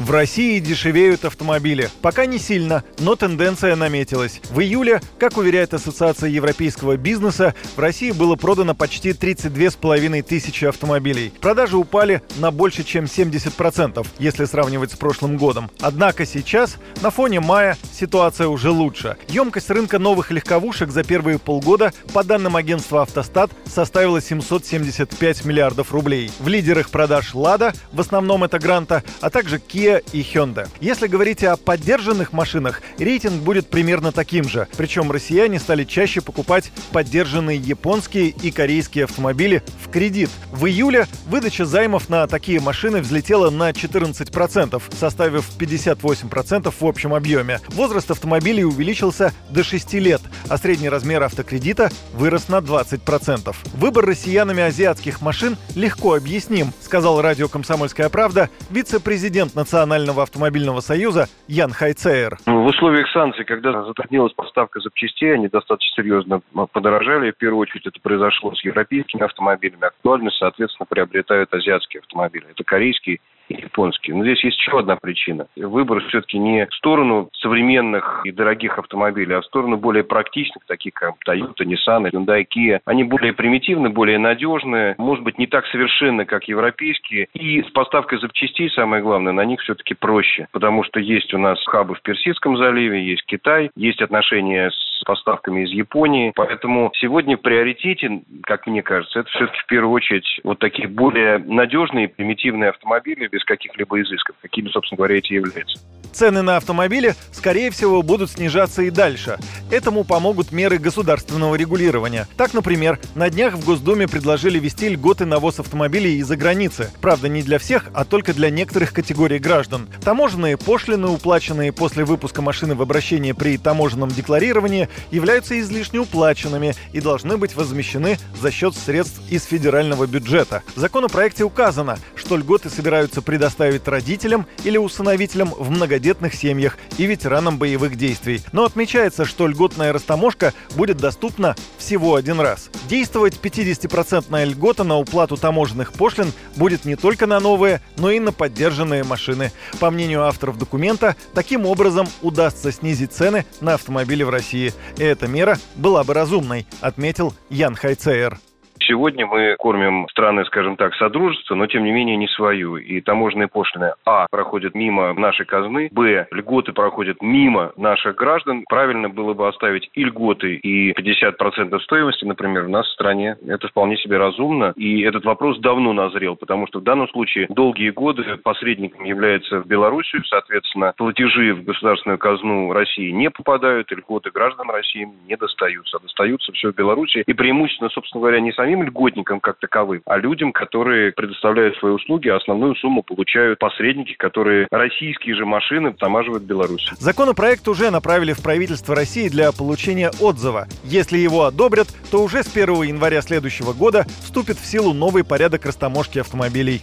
В России дешевеют автомобили. Пока не сильно, но тенденция наметилась. В июле, как уверяет Ассоциация европейского бизнеса, в России было продано почти 32,5 тысячи автомобилей. Продажи упали на больше, чем 70%, если сравнивать с прошлым годом. Однако сейчас, на фоне мая, ситуация уже лучше. Емкость рынка новых легковушек за первые полгода, по данным агентства «Автостат», составила 775 миллиардов рублей. В лидерах продаж «Лада», в основном это «Гранта», а также «Кия» и Hyundai. Если говорить о поддержанных машинах, рейтинг будет примерно таким же. Причем россияне стали чаще покупать поддержанные японские и корейские автомобили в кредит. В июле выдача займов на такие машины взлетела на 14%, составив 58% в общем объеме. Возраст автомобилей увеличился до 6 лет, а средний размер автокредита вырос на 20%. Выбор россиянами азиатских машин легко объясним, сказал радио «Комсомольская правда» вице-президент Национального автомобильного союза Ян Хайцеэр. В условиях санкций, когда затруднилась поставка запчастей, они достаточно серьезно подорожали. В первую очередь это произошло с европейскими автомобилями. Актуальность, соответственно, приобретают азиатские автомобили. Это корейские и японские. Но здесь есть еще одна причина. Выбор все-таки не в сторону современных и дорогих автомобилей, а в сторону более практичных, таких как Toyota, Nissan, Hyundai, Kia. Они более примитивны, более надежные, может быть, не так совершенны, как европейские. И с поставкой запчастей, самое главное, на них все-таки проще. Потому что есть у нас хабы в Персидском заливе, есть Китай, есть отношения с поставками из Японии. Поэтому сегодня в приоритете, как мне кажется, это все-таки в первую очередь вот такие более надежные, примитивные автомобили, без каких-либо изысков, какими, собственно говоря, эти являются. Цены на автомобили, скорее всего, будут снижаться и дальше. Этому помогут меры государственного регулирования. Так, например, на днях в Госдуме предложили ввести льготы на ввоз автомобилей из-за границы. Правда, не для всех, а только для некоторых категорий граждан. Таможенные пошлины, уплаченные после выпуска машины в обращении при таможенном декларировании, являются излишне уплаченными и должны быть возмещены за счет средств из федерального бюджета. В законопроекте указано, что льготы собираются предоставить родителям или усыновителям в многодетных семьях и ветеранам боевых действий. Но отмечается, что льготная растаможка будет доступна всего один раз. Действовать 50-процентная льгота на уплату таможенных пошлин будет не только на новые, но и на поддержанные машины. По мнению авторов документа, таким образом удастся снизить цены на автомобили в России. И эта мера была бы разумной, отметил Ян Хайцеэр. Сегодня мы кормим страны, скажем так, содружества, но, тем не менее, не свою. И таможенные пошлины, а, проходят мимо нашей казны, б, льготы проходят мимо наших граждан. Правильно было бы оставить и льготы, и 50% стоимости, например, у нас в стране. Это вполне себе разумно. И этот вопрос давно назрел, потому что в данном случае долгие годы посредником является Белоруссия. Соответственно, платежи в государственную казну России не попадают, и льготы граждан России не достаются. Достаются все в Беларуси. И преимущественно, собственно говоря, не самим льготникам как таковым, а людям, которые предоставляют свои услуги, а основную сумму получают посредники, которые российские же машины втамаживают в Беларусь. Законопроект уже направили в правительство России для получения отзыва. Если его одобрят, то уже с 1 января следующего года вступит в силу новый порядок растаможки автомобилей.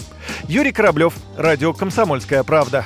Юрий Кораблев, радио «Комсомольская правда».